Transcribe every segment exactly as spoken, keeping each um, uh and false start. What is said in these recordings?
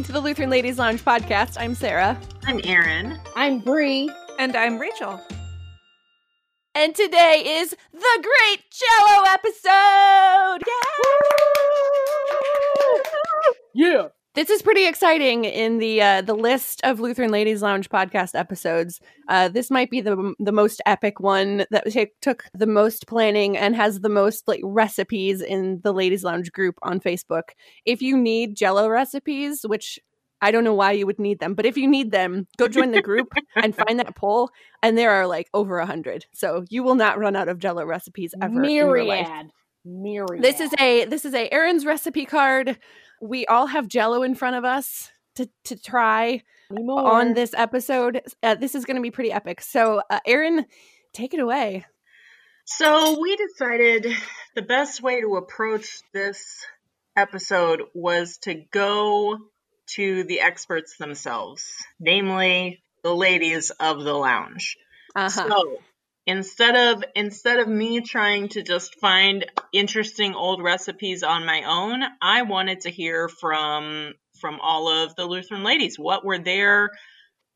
listening to the Lutheran Ladies Lounge podcast. I'm Sarah. I'm Erin. I'm Bree. And I'm Rachel. And today is the Great Jell-O episode! Yeah! Yeah! This is pretty exciting in the uh, the list of Lutheran Ladies Lounge podcast episodes. Uh, this might be the the most epic one that t- took the most planning and has the most like recipes in the Ladies Lounge group on Facebook. If you need Jell-O recipes, which I don't know why you would need them, but if you need them, go join the group and find that poll. And there are like over a hundred, so you will not run out of Jell-O recipes ever. Myriad. In your life. Myriad. This is a this is a Erin's recipe card. We all have Jell-O in front of us to, to try Anymore. on this episode. Uh, this is going to be pretty epic. So, uh, Erin, take it away. So we decided the best way to approach this episode was to go to the experts themselves, namely the ladies of the lounge. Uh-huh. So instead of instead of me trying to just find interesting old recipes on my own, I wanted to hear from from all of the Lutheran ladies. What were their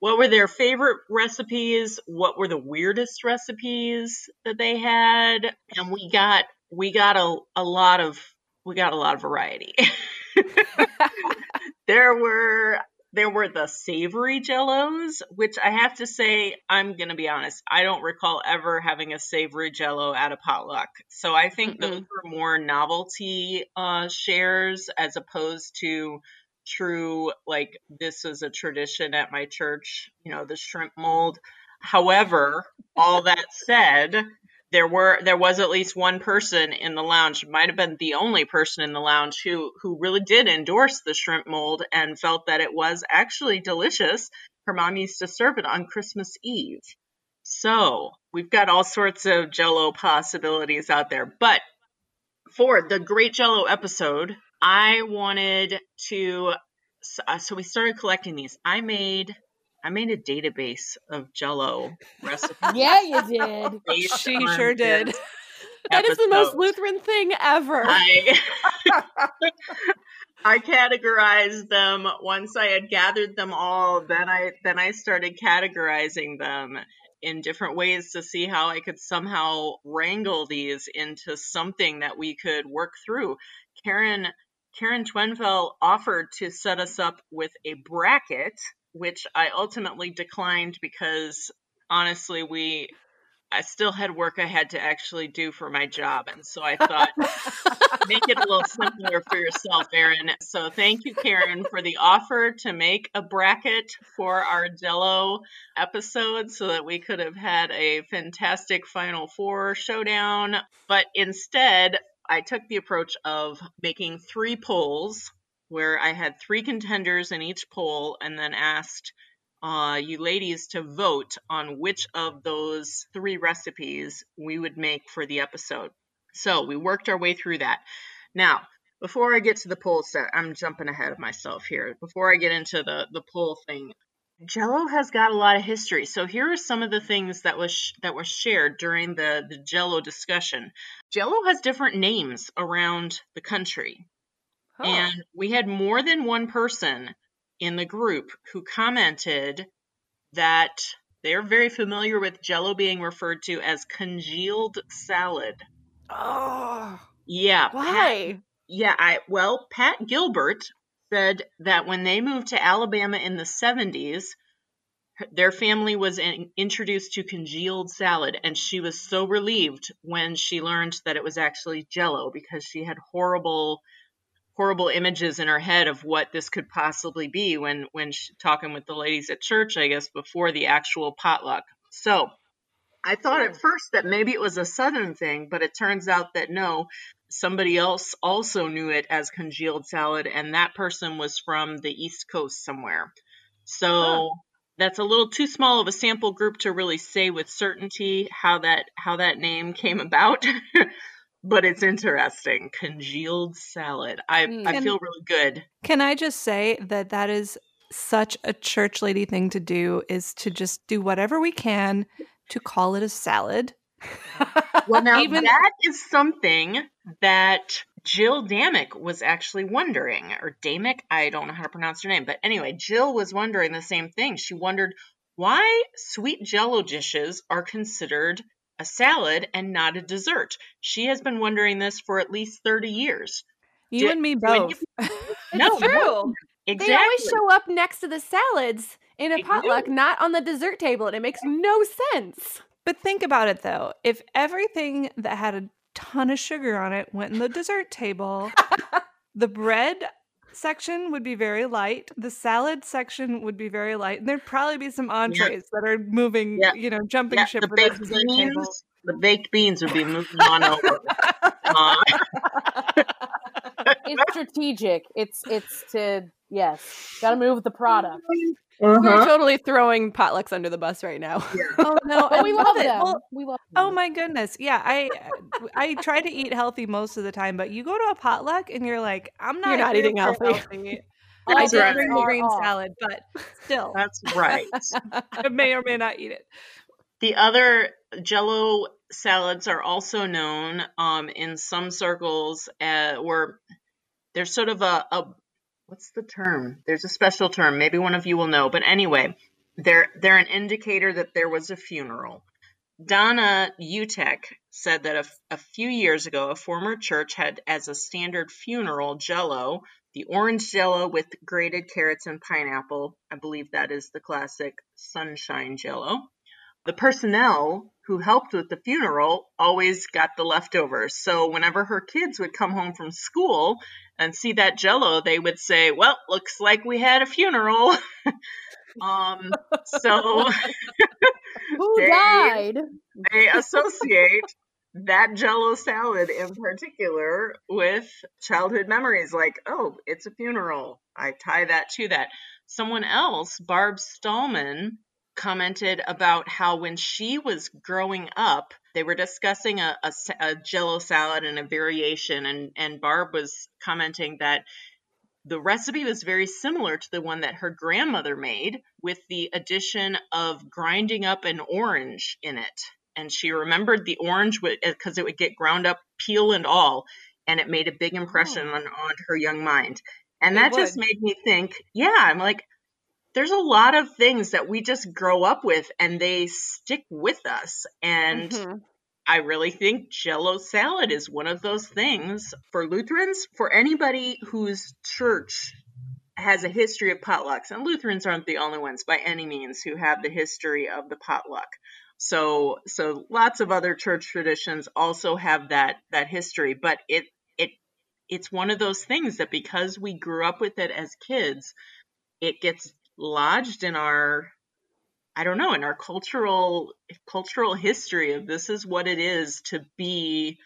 what were their favorite recipes? What were the weirdest recipes that they had? And we got we got a, a lot of we got a lot of variety. There were there were the savory Jell-Os, which I have to say, I'm going to be honest, I don't recall ever having a savory Jell-O at a potluck. So I think mm-hmm. those were more novelty uh, shares as opposed to true, like, this is a tradition at my church, you know, the shrimp mold. However, all that said, There were there was at least one person in the lounge, might have been the only person in the lounge who who really did endorse the shrimp mold and felt that it was actually delicious. Her mom used to serve it on Christmas Eve. So we've got all sorts of Jell-O possibilities out there. But for the Great Jell-O episode, I wanted to so we started collecting these. I made I made a database of Jell-O recipes. Yeah, you did. She sure did. That is the most Lutheran thing ever. I, I categorized them. Once I had gathered them all, then I then I started categorizing them in different ways to see how I could somehow wrangle these into something that we could work through. Karen Karen Twenfeld offered to set us up with a bracket, which I ultimately declined because honestly, we, I still had work I had to actually do for my job. And so I thought, make it a little simpler for yourself, Erin. So thank you, Karen, for the offer to make a bracket for our Jell-O episode so that we could have had a fantastic Final Four showdown. But instead, I took the approach of making three polls where I had three contenders in each poll and then asked uh, you ladies to vote on which of those three recipes we would make for the episode. So we worked our way through that. Now, before I get to the poll set, I'm jumping ahead of myself here. Before I get into the, the poll thing, Jell-O has got a lot of history. So here are some of the things that was sh- that were shared during the, the Jell-O discussion. Jell-O has different names around the country. Oh. And we had more than one person in the group who commented that they're very familiar with Jell-O being referred to as congealed salad. Oh. Yeah. Why? Pat, yeah, I well, Pat Gilbert said that when they moved to Alabama in the seventies, their family was in, introduced to congealed salad, and she was so relieved when she learned that it was actually Jell-O because she had horrible horrible images in her head of what this could possibly be when, when she, talking with the ladies at church, I guess, before the actual potluck. So I thought at first that maybe it was a Southern thing, but it turns out that no, somebody else also knew it as congealed salad, and that person was from the East Coast somewhere. So huh. that's a little too small of a sample group to really say with certainty how that, how that name came about. But it's interesting. Congealed salad. I, can, I feel really good. Can I just say that that is such a church lady thing to do, is to just do whatever we can to call it a salad. Well, now Even- that is something that Jill Damick was actually wondering, or Damick, I don't know how to pronounce her name, but anyway, Jill was wondering the same thing. She wondered why sweet Jell-O dishes are considered a salad and not a dessert. She has been wondering this for at least thirty years. You Did, and me both. You, it's no, true. No, exactly. They always show up next to the salads in a they potluck, do. Not on the dessert table, and it makes no sense. But think about it, though. If everything that had a ton of sugar on it went in the dessert table, the bread section would be very light. The salad section would be very light. And there'd probably be some entrees yeah. that are moving, yeah. you know, jumping yeah. ship. The baked beans, table. the baked beans would be moving on over. Uh. It's strategic. It's it's to yes, gotta move the product. Uh-huh. We're totally throwing potlucks under the bus right now. Yeah. Oh no, but we love, love them. Well, we love them. Oh my goodness, yeah. I I try to eat healthy most of the time, but you go to a potluck and you're like, I'm not. You're not eating healthy. healthy. I did right. bring the green salad, but still, that's right. I may or may not eat it. The other Jell-O salads are also known um, in some circles, uh, or there's sort of a, a what's the term? There's a special term. Maybe one of you will know. But anyway, they're they're an indicator that there was a funeral. Donna Utech said that a, a few years ago, a former church had as a standard funeral Jell-O, the orange Jell-O with grated carrots and pineapple. I believe that is the classic sunshine Jell-O. The personnel who helped with the funeral always got the leftovers. So whenever her kids would come home from school and see that Jell-O, they would say, well, looks like we had a funeral. um, so who they, died? They associate that Jell-O salad in particular with childhood memories, like, oh, it's a funeral. I tie that to that. Someone else, Barb Stallman, commented about how when she was growing up, they were discussing a, a, a Jell-O salad and a variation, and, and Barb was commenting that the recipe was very similar to the one that her grandmother made, with the addition of grinding up an orange in it. And she remembered the orange because it would get ground up, peel and all, and it made a big impression oh. on, on her young mind. And it that would. just made me think, yeah, I'm like, there's a lot of things that we just grow up with and they stick with us. And mm-hmm. I really think Jell-O salad is one of those things for Lutherans, for anybody whose church has a history of potlucks. And Lutherans aren't the only ones by any means who have the history of the potluck. So so lots of other church traditions also have that that history. But it it it's one of those things that because we grew up with it as kids, it gets lodged in our, I don't know, in our cultural cultural history of this is what it is to be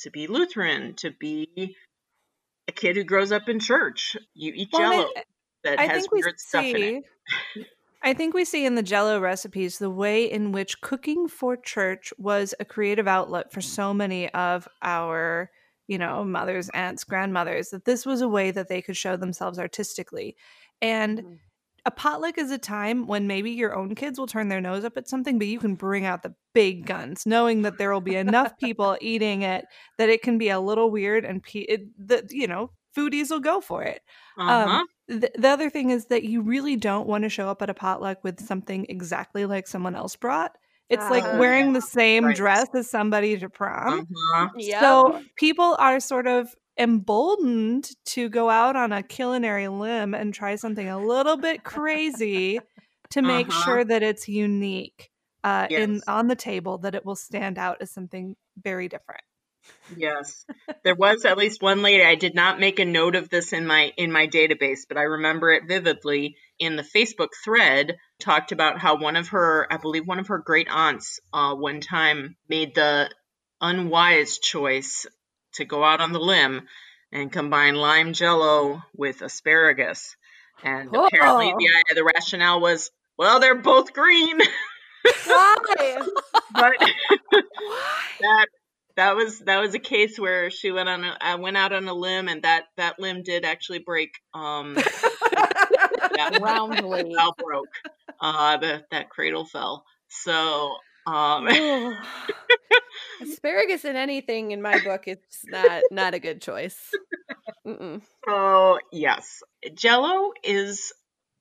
to be Lutheran, to be a kid who grows up in church. You eat well, Jell-O I, that I has weird stuff see, in it. I think we see in the Jell-O recipes the way in which cooking for church was a creative outlet for so many of our, you know, mothers, aunts, grandmothers, that this was a way that they could show themselves artistically. And mm-hmm. a potluck is a time when maybe your own kids will turn their nose up at something, but you can bring out the big guns, knowing that there will be enough people eating it that it can be a little weird and pe- it, the, you know, foodies will go for it. Uh-huh. Um, th- the other thing is that you really don't want to show up at a potluck with something exactly like someone else brought. It's uh, like wearing the same right. dress as somebody to prom. Uh-huh. Yep. So people are sort of emboldened to go out on a culinary limb and try something a little bit crazy to make uh-huh. sure that it's unique uh, yes. in on the table, that it will stand out as something very different. Yes. There was at least one lady, I did not make a note of this in my in my database, but I remember it vividly in the Facebook thread, talked about how one of her, I believe one of her great aunts uh, one time made the unwise choice to go out on the limb and combine lime Jell-O with asparagus. And oh. apparently the, the rationale was, well, they're both green. Why? But that that was that was a case where she went on a, I went out on a limb, and that, that limb did actually break. Um, that roundly broke. Uh, the, that cradle fell. So. Um, asparagus in anything in my book, it's not not a good choice. Mm-mm. So yes, Jell-O is.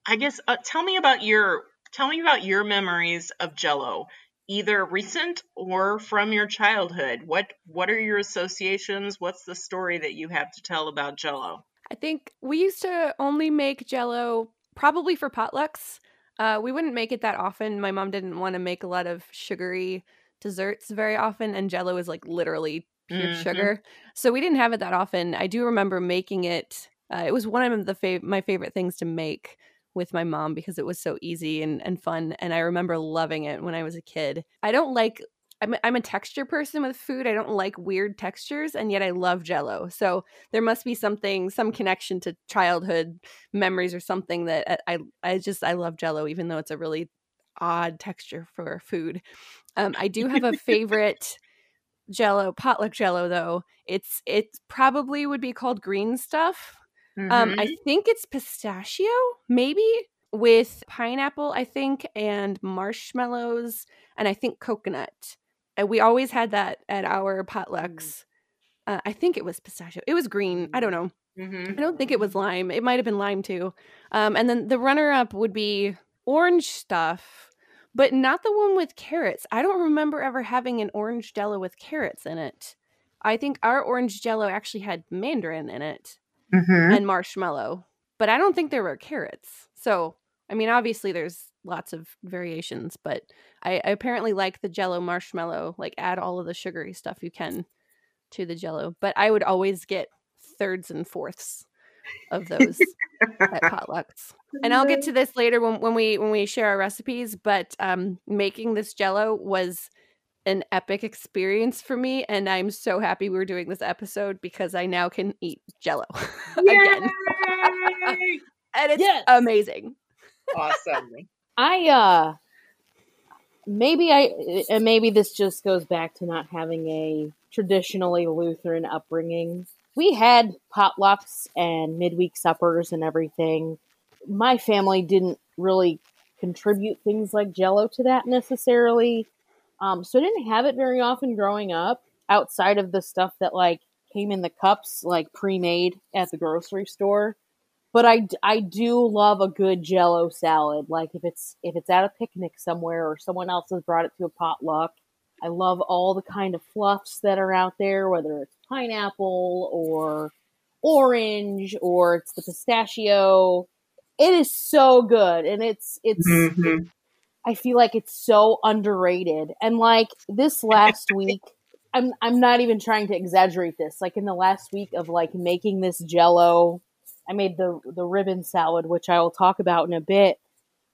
I guess uh, tell me about your tell me about your memories of Jell-O, either recent or from your childhood. What what are your associations? What's the story that you have to tell about Jell-O? I think we used to only make Jell-O probably for potlucks. Uh, we wouldn't make it that often. My mom didn't want to make a lot of sugary desserts very often, and Jell-O is like literally pure mm-hmm. sugar. So we didn't have it that often. I do remember making it. Uh, it was one of the fav- my favorite things to make with my mom because it was so easy and, and fun. And I remember loving it when I was a kid. I don't like I'm a, I'm a texture person with food. I don't like weird textures, and yet I love Jell-O. So there must be something, some connection to childhood memories or something that I I just I love Jell-O, even though it's a really odd texture for food. Um, I do have a favorite Jell-O, potluck Jell-O though. It's it probably would be called green stuff. Mm-hmm. Um, I think it's pistachio, maybe. With pineapple, I think, and marshmallows, and I think coconut. And we always had that at our potlucks. Mm-hmm. Uh, I think it was pistachio. It was green. I don't know. Mm-hmm. I don't think it was lime. It might have been lime too. Um, and then the runner-up would be orange stuff, but not the one with carrots. I don't remember ever having an orange Jell-O with carrots in it. I think our orange Jell-O actually had mandarin in it mm-hmm. and marshmallow. But I don't think there were carrots. So, I mean, obviously there's lots of variations, but I, I apparently like the Jell-O marshmallow, like add all of the sugary stuff you can to the Jell-O. But I would always get thirds and fourths of those at potlucks. And I'll get to this later when, when we when we share our recipes, but um, making this Jell-O was an epic experience for me, and I'm so happy we're doing this episode because I now can eat Jell-O again. And it's yes. amazing. Awesome. I, uh, maybe I, maybe this just goes back to not having a traditionally Lutheran upbringing. We had potlucks and midweek suppers and everything. My family didn't really contribute things like Jell-O to that necessarily. Um, so I didn't have it very often growing up outside of the stuff that like came in the cups, like pre-made at the grocery store. But I, I do love a good Jell-O salad. Like if it's if it's at a picnic somewhere or someone else has brought it to a potluck, I love all the kind of fluffs that are out there, whether it's pineapple or orange or it's the pistachio. It is so good, and it's it's. Mm-hmm. I feel like it's so underrated. And like this last week, I'm I'm not even trying to exaggerate this. Like in the last week of like making this Jell-O. I made the the ribbon salad, which I will talk about in a bit.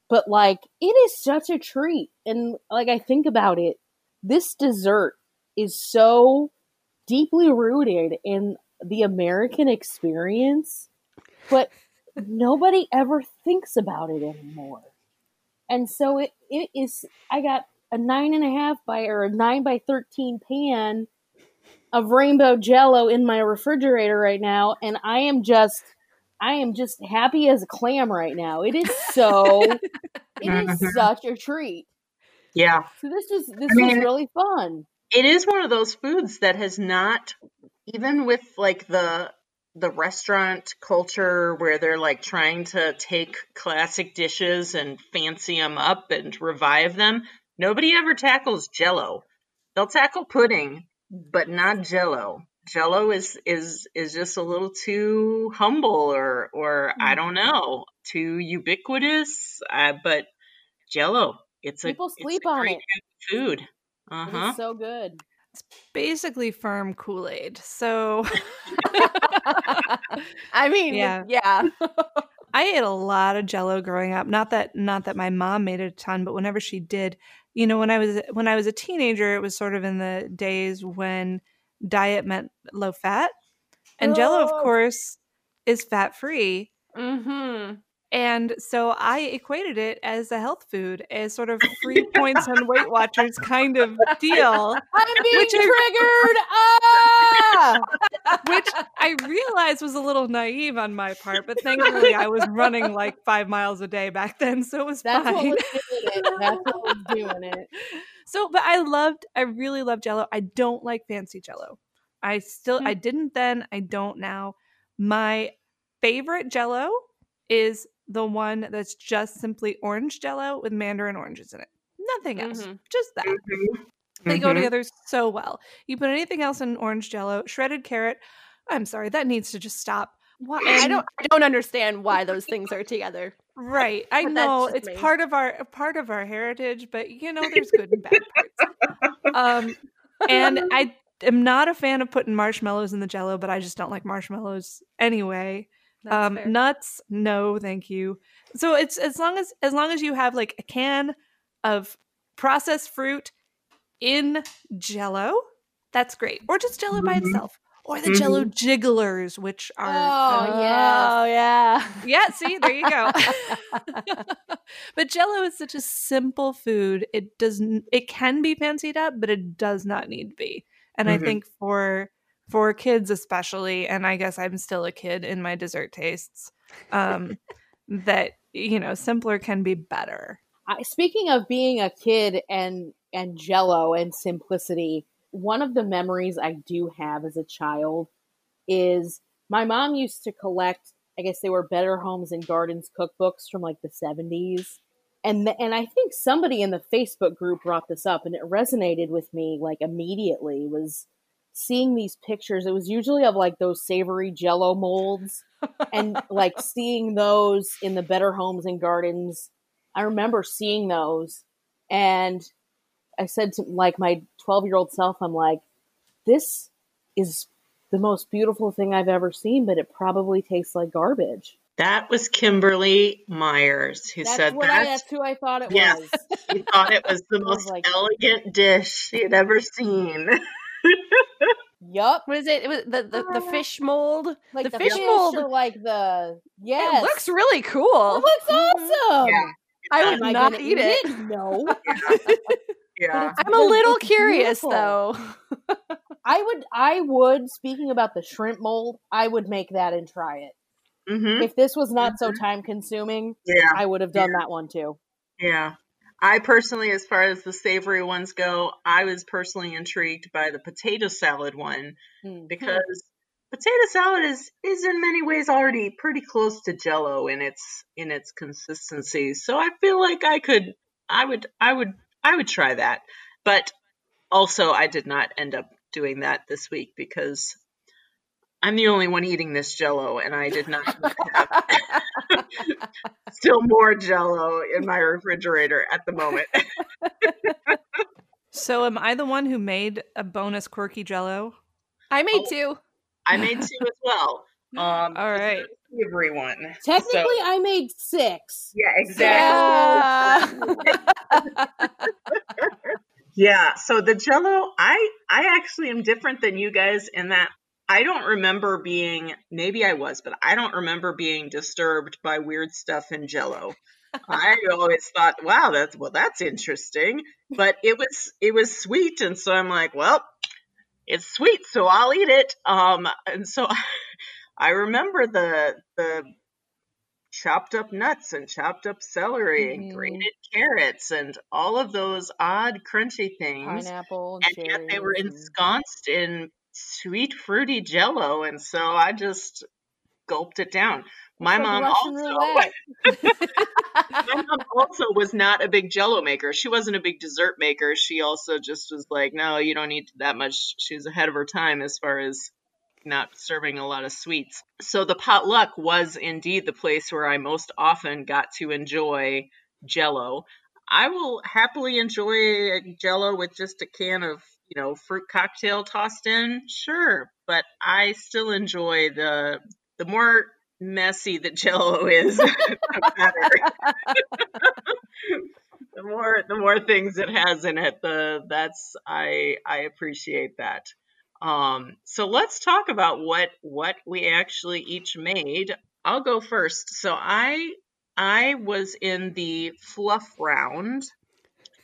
But, like, it is such a treat. And, like, I think about it. This dessert is so deeply rooted in the American experience. But nobody ever thinks about it anymore. And so it, it is – I got a nine and a half by – or a nine by thirteen pan of rainbow Jell-O in my refrigerator right now. And I am just – I am just happy as a clam right now. It is so, it is such a treat. Yeah. So this is, this I mean, is really fun. It is one of those foods that has not, even with like the, the restaurant culture where they're like trying to take classic dishes and fancy them up and revive them. Nobody ever tackles Jell-O. They'll tackle pudding, but not Jell-O. Jell-O is, is, is just a little too humble or, or mm-hmm. I don't know, too ubiquitous, uh, but Jell-O, it's People a, sleep it's a on great it. Food. Uh-huh. It's so good. It's basically firm Kool-Aid. So I mean, yeah. yeah. I ate a lot of Jell-O growing up. Not that, not that my mom made a ton, but whenever she did, you know, when I was, when I was a teenager, it was sort of in the days when diet meant low fat, and oh. Jell-O, of course, is fat free. Mm-hmm. And so I equated it as a health food, as sort of free points on Weight Watchers kind of deal. I'm being which triggered. I- Yeah. Which I realized was a little naive on my part, but thankfully I was running like five miles a day back then, so it was That's fine. What was doing it. That's what was doing it. So, but I loved, I really love Jell-O. I don't like fancy Jell-O. I still, mm-hmm. I didn't then, I don't now. My favorite Jell-O is the one that's just simply orange Jell-O with mandarin oranges in it. Nothing else. Mm-hmm. Just that. Mm-hmm. They go mm-hmm. together so well. You put anything else in orange Jell-O, shredded carrot. I'm sorry, that needs to just stop. Why? I don't. I don't understand why those things are together. Right. I know it's me. part of our part of our heritage, but you know, there's good and bad parts. Um, and I am not a fan of putting marshmallows in the Jell-O, but I just don't like marshmallows anyway. That's um, fair. Nuts, no, thank you. So it's as long as as long as you have like a can of processed fruit in Jell-O, that's great. Or just Jell-O mm-hmm. by itself. Or the mm-hmm. Jell-O jigglers, which are oh, oh yeah. Oh yeah. Yeah, see, there you go. But Jell-O is such a simple food. It doesn't it can be fancied up, but it does not need to be. And mm-hmm. I think for for kids especially, and I guess I'm still a kid in my dessert tastes, um, that you know, simpler can be better. Uh, speaking of being a kid and and Jell-O and simplicity, one of the memories I do have as a child is my mom used to collect, I guess they were Better Homes and Gardens cookbooks from like the seventies. And the, and I think somebody in the Facebook group brought this up and it resonated with me like immediately, was seeing these pictures. It was usually of like those savory Jell-O molds and like seeing those in the Better Homes and Gardens. I remember seeing those and I said to like my twelve-year-old self, I'm like, this is the most beautiful thing I've ever seen, but it probably tastes like garbage. That was Kimberly Myers who that's said that. I, that's who I thought it yes. was. She thought it was the most was like, elegant dish she had ever seen. Yup. What is it? It was the, the, the fish mold. Like the, the fish, fish mold. Or like the, yes. It looks really cool. It looks awesome. Yeah. I would Am not I eat, eat it. it? No. Yeah. Yeah. I'm a little curious though. I would, I would, speaking about the shrimp mold, I would make that and try it. Mm-hmm. If this was not mm-hmm. so time consuming, yeah. I would have done yeah. that one too. Yeah. I personally, as far as the savory ones go, I was personally intrigued by the potato salad one mm-hmm. because potato salad is, is in many ways already pretty close to Jell-O in its, in its consistency. So I feel like I could, I would, I would, I would try that, but also I did not end up doing that this week because I'm the only one eating this Jell-O and I did not have still more Jell-O in my refrigerator at the moment. So am I the one who made a bonus quirky Jell-O? I made oh, two. I made two as well. Um, All right. Everyone. Technically, so. I made six. Yeah, exactly. Yeah. Yeah. So the Jell-O, I I actually am different than you guys in that I don't remember being. Maybe I was, but I don't remember being disturbed by weird stuff in Jell-O. I always thought, wow, that's well, that's interesting. But it was it was sweet, and so I'm like, well, it's sweet, so I'll eat it. Um, and so. I remember the the chopped up nuts and chopped up celery mm-hmm. and grated carrots and all of those odd crunchy things. Pineapple and cherry. Yet they were ensconced in sweet fruity Jell-O, and so I just gulped it down. My like mom also my mom also was not a big Jell-O maker. She wasn't a big dessert maker. She also just was like, no, you don't need that much. She was ahead of her time as far as not serving a lot of sweets. So the potluck was indeed the place where I most often got to enjoy Jell-O. I will happily enjoy Jell-O with just a can of, you know, fruit cocktail tossed in, sure, but I still enjoy the the more messy the Jell-O is, the better. the more the more things it has in it, the that's I I appreciate that. Um, so let's talk about what, what we actually each made. I'll go first. So I, I was in the fluff round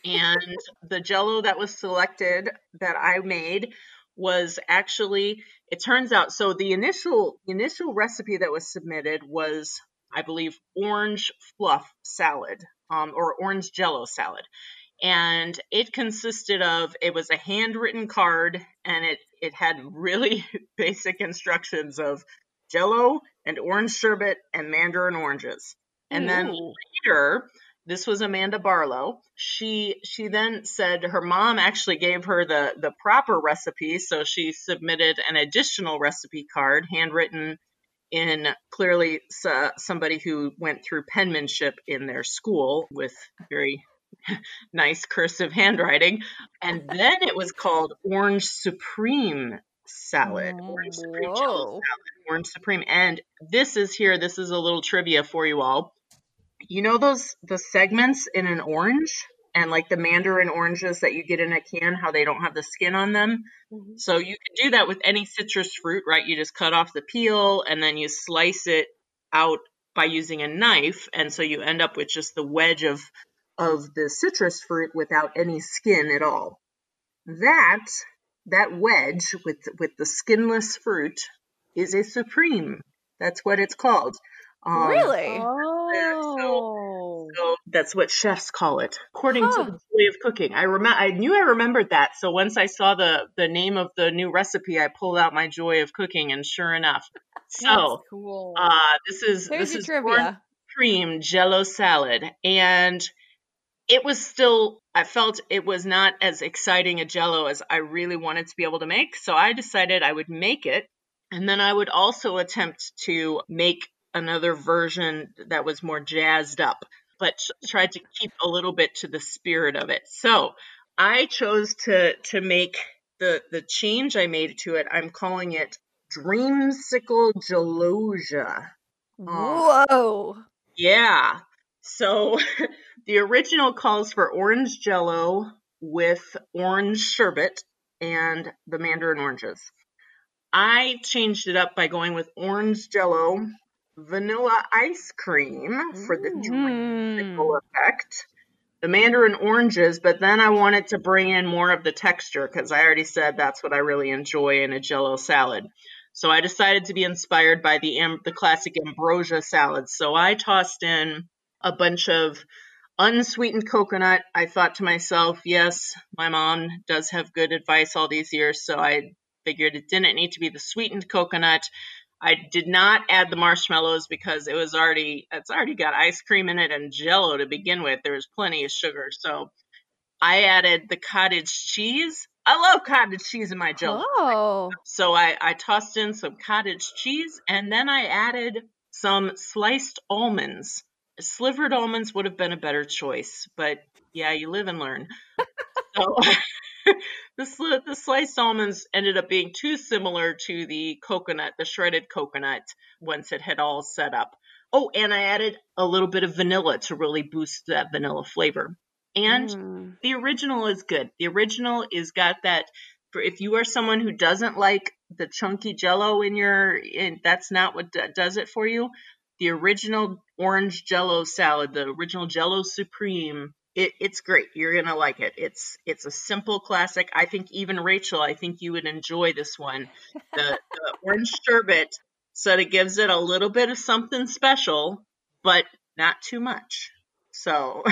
and the Jell-O that was selected that I made was actually, it turns out, so the initial initial recipe that was submitted was, I believe, orange fluff salad um, or orange Jell-O salad. And it consisted of, it was a handwritten card, and it, it had really basic instructions of Jell-O and orange sherbet and mandarin oranges. And Ooh. Then later, this was Amanda Barlow. She she then said her mom actually gave her the, the proper recipe, so she submitted an additional recipe card, handwritten in clearly uh, somebody who went through penmanship in their school with very nice cursive handwriting. And then it was called Orange Supreme Salad. Orange Supreme Salad. Orange Supreme. And this is here, this is a little trivia for you all. You know those the segments in an orange, and like the mandarin oranges that you get in a can, how they don't have the skin on them? Mm-hmm. So you can do that with any citrus fruit, right? You just cut off the peel and then you slice it out by using a knife. And so you end up with just the wedge of, of the citrus fruit without any skin at all. That, that wedge with, with the skinless fruit is a supreme. That's what it's called. Um, really? Oh. So, so that's what chefs call it, according huh. to the way of cooking. I rem- I knew I remembered that. So once I saw the, the name of the new recipe, I pulled out my joy of cooking, and sure enough. So cool. uh, this is Here's this is orange cream Jell-O salad, and it was still, I felt it was not as exciting a Jell-O as I really wanted to be able to make. So I decided I would make it, and then I would also attempt to make another version that was more jazzed up, but tried to keep a little bit to the spirit of it. So I chose to to make the the change I made to it. I'm calling it Dreamsicle Gelosia. Um, Whoa! Yeah. So the original calls for orange Jell-O with orange sherbet and the mandarin oranges. I changed it up by going with orange Jell-O, vanilla ice cream for the dreamsicle effect, the mandarin oranges, but then I wanted to bring in more of the texture because I already said that's what I really enjoy in a Jell-O salad. So I decided to be inspired by the am- the classic ambrosia salad. So I tossed in a bunch of unsweetened coconut. I thought to myself, yes, my mom does have good advice all these years, so I figured it didn't need to be the sweetened coconut. I did not add the marshmallows because it was already, it's already got ice cream in it and Jell-O to begin with. There was plenty of sugar. So I added the cottage cheese. I love cottage cheese in my Jell-O. Oh. So I, I tossed in some cottage cheese, and then I added some sliced almonds. Slivered almonds would have been a better choice, but yeah, you live and learn. So the, sl- the sliced almonds ended up being too similar to the coconut, the shredded coconut, once it had all set up. Oh, and I added a little bit of vanilla to really boost that vanilla flavor. And mm. the original is good. The original is got that, for if you are someone who doesn't like the chunky Jell-O in your, in, that's not what d- does it for you. The original orange Jell-O salad, the original Jell-O Supreme, It, it's great. You're going to like it. It's it's a simple classic. I think even Rachel, I think you would enjoy this one. The, the orange sherbet sort of gives it a little bit of something special, but not too much. So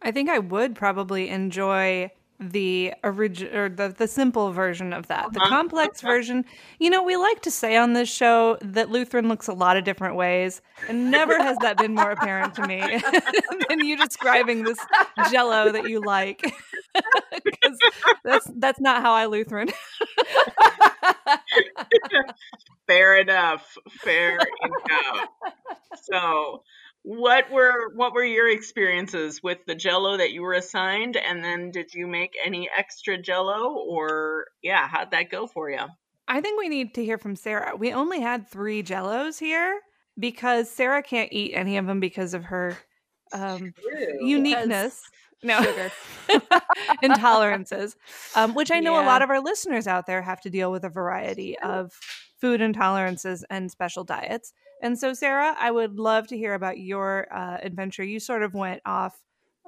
I think I would probably enjoy the original or the, the simple version of that. Uh-huh. The complex uh-huh. version. You know, we like to say on this show that Lutheran looks a lot of different ways, and never has that been more apparent to me than you describing this Jell-O that you like. Because that's that's not how I Lutheran. Fair enough. Fair enough. So What were what were your experiences with the Jell-O that you were assigned, and then did you make any extra Jell-O, or yeah, how'd that go for you? I think we need to hear from Sarah. We only had three Jell-Os here because Sarah can't eat any of them because of her um, uniqueness, no sugar. intolerances, um, which I know yeah. a lot of our listeners out there have to deal with a variety of food intolerances and special diets. And so, Sarah, I would love to hear about your uh, adventure. You sort of went off,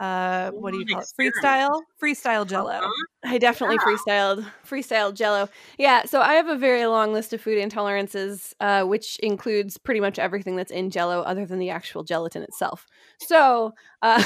uh, what do you call it? Freestyle? Freestyle Jell-O. Uh-huh. I definitely yeah. freestyled, freestyled Jell-O. Yeah. So I have a very long list of food intolerances, uh, which includes pretty much everything that's in Jell-O other than the actual gelatin itself. So uh,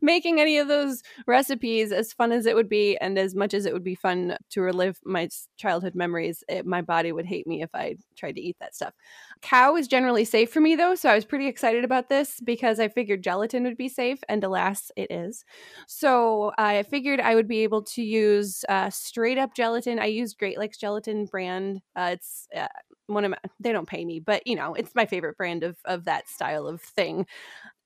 making any of those recipes, as fun as it would be and as much as it would be fun to relive my childhood memories, it, my body would hate me if I tried to eat that stuff. Cow is generally safe for me, though. So I was pretty excited about this because I figured gelatin would be safe. And alas, it is. So I figured I would be able to use uh, straight up gelatin. I used Great Lakes Gelatin brand. Uh, it's uh, one of my, they don't pay me, but you know, it's my favorite brand of of that style of thing.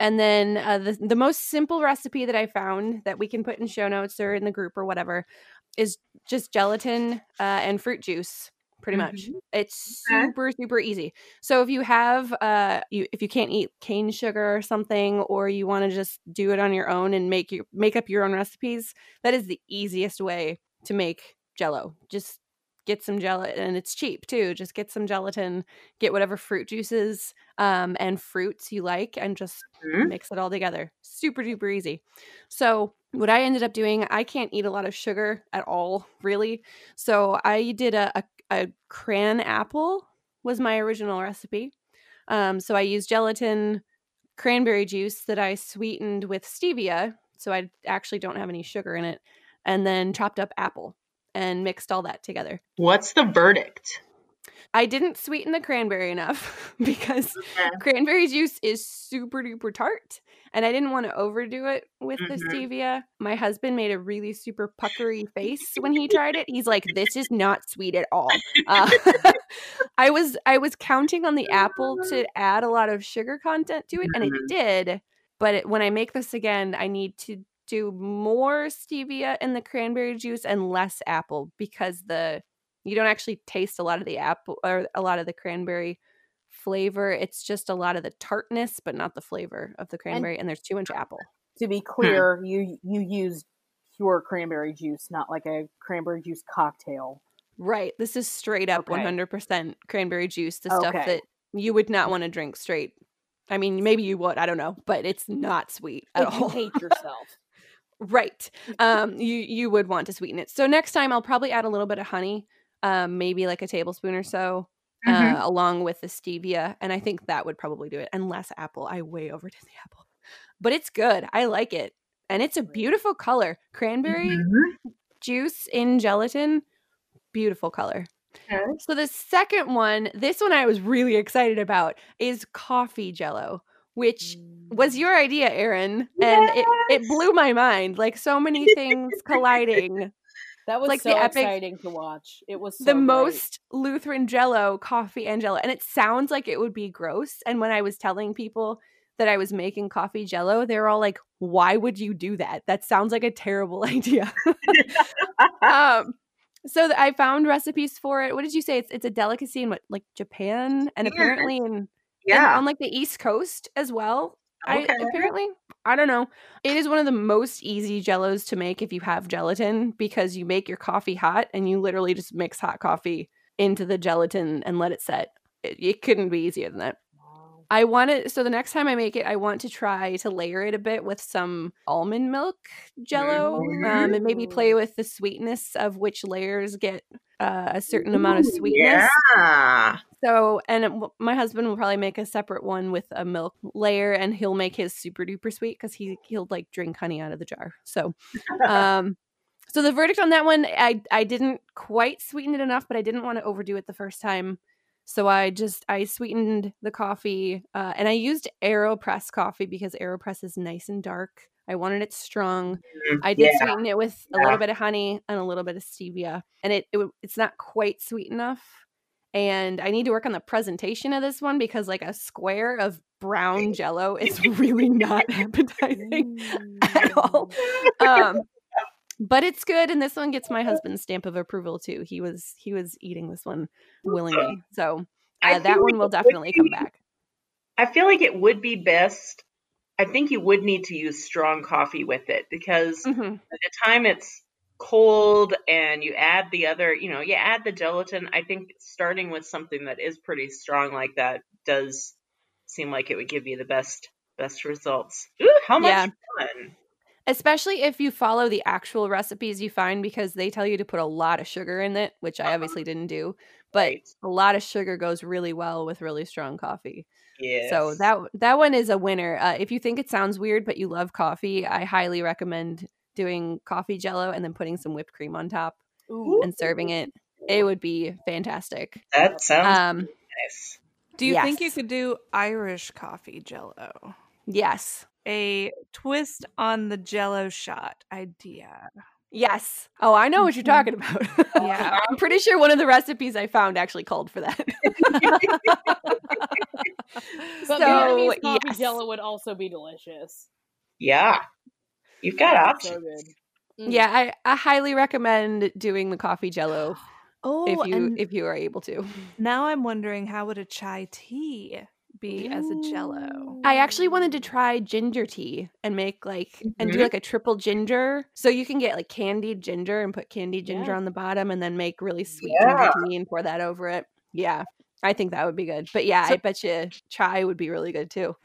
And then uh, the the most simple recipe that I found that we can put in show notes or in the group or whatever is just gelatin uh, and fruit juice. Pretty much. Mm-hmm. It's super, super easy. So if you have, uh, you, if you can't eat cane sugar or something, or you want to just do it on your own and make your, make up your own recipes, that is the easiest way to make Jell-O. Just get some gelatin, and it's cheap too. Just get some gelatin, get whatever fruit juices um, and fruits you like, and just mm-hmm. mix it all together. Super, super easy. So what I ended up doing, I can't eat a lot of sugar at all, really. So I did a, a A cran apple was my original recipe. Um, so I used gelatin, cranberry juice that I sweetened with stevia. So I actually don't have any sugar in it. And then chopped up apple and mixed all that together. What's the verdict? I didn't sweeten the cranberry enough because okay. cranberry juice is super duper tart. And I didn't want to overdo it with mm-hmm. the stevia. My husband made a really super puckery face when he tried it. He's like, this is not sweet at all. Uh, I was I was counting on the apple to add a lot of sugar content to it, mm-hmm. and it did. But it, when I make this again, I need to do more stevia in the cranberry juice and less apple because the you don't actually taste a lot of the apple or a lot of the cranberry flavor. It's just a lot of the tartness, but not the flavor of the cranberry. And, and there's too much apple. To be clear, hmm. you you use pure cranberry juice, not like a cranberry juice cocktail. Right. This is straight up okay. one hundred percent cranberry juice, the okay. stuff that you would not want to drink straight. I mean, maybe you would. I don't know. But it's not sweet at if all. You hate yourself. Right. Um, you, you would want to sweeten it. So next time I'll probably add a little bit of honey. Um, maybe like a tablespoon or so uh, mm-hmm. along with the stevia. And I think that would probably do it. And less apple. I way overdid the apple. But it's good. I like it. And it's a beautiful color. Cranberry mm-hmm. juice in gelatin. Beautiful color. Okay. So the second one, this one I was really excited about, is coffee Jell-O, which was your idea, Erin. Yes! And it, it blew my mind. Like so many things colliding. That was like so the epic, exciting to watch. It was so the great. Most Lutheran Jell-O, coffee and Jell-O. And it sounds like it would be gross. And when I was telling people that I was making coffee Jell-O, they were all like, why would you do that? That sounds like a terrible idea. um, so th- I found recipes for it. What did you say? It's it's a delicacy in what, like Japan? And yeah. apparently in, yeah. in on like the East Coast as well. Okay. I, apparently, I don't know. It is one of the most easy Jell-Os to make if you have gelatin because you make your coffee hot and you literally just mix hot coffee into the gelatin and let it set. It, it couldn't be easier than that. Wow. I want to, so the next time I make it, I want to try to layer it a bit with some almond milk Jell-O mm-hmm. um, and maybe play with the sweetness of which layers get uh, a certain amount of sweetness. Yeah. So, and it, my husband will probably make a separate one with a milk layer, and he'll make his super duper sweet because he he'll like drink honey out of the jar. So, um, so the verdict on that one, I I didn't quite sweeten it enough, but I didn't want to overdo it the first time, so I just I sweetened the coffee, uh, and I used AeroPress coffee because AeroPress is nice and dark. I wanted it strong. I did yeah. sweeten it with yeah. a little bit of honey and a little bit of stevia, and it, it it's not quite sweet enough. And I need to work on the presentation of this one because like a square of brown Jell-O is really not appetizing at all. Um, but it's good. And this one gets my husband's stamp of approval too. He was he was eating this one willingly. So uh, that one will definitely come back. I feel like it would be best. I think you would need to use strong coffee with it because mm-hmm. by the time it's cold and you add the other, you know, you add the gelatin. I think starting with something that is pretty strong like that does seem like it would give you the best, best results. Ooh, how much yeah. fun. Especially if you follow the actual recipes you find, because they tell you to put a lot of sugar in it, which I obviously didn't do. But right. a lot of sugar goes really well with really strong coffee. Yes. So that that one is a winner. Uh, if you think it sounds weird, but you love coffee, I highly recommend doing coffee Jell-O and then putting some whipped cream on top Ooh. and serving it. It would be fantastic. That sounds um, nice. Do you yes. think you could do Irish coffee Jell-O? Yes. A twist on the Jell-O shot idea. Yes. Oh, I know what you're talking about. Yeah. I'm pretty sure one of the recipes I found actually called for that. But Vietnamese coffee yes. Jell-O would also be delicious. Yeah. You've got yeah, options. So good. Mm. Yeah, I, I highly recommend doing the coffee Jell-O oh, if you if you are able to. Now I'm wondering, how would a chai tea be as a Jell-O? I actually wanted to try ginger tea and make like mm-hmm. and do like a triple ginger. So you can get like candied ginger and put candied ginger yeah. on the bottom and then make really sweet yeah. ginger tea and pour that over it. Yeah, I think that would be good. But yeah, so- I bet you chai would be really good too.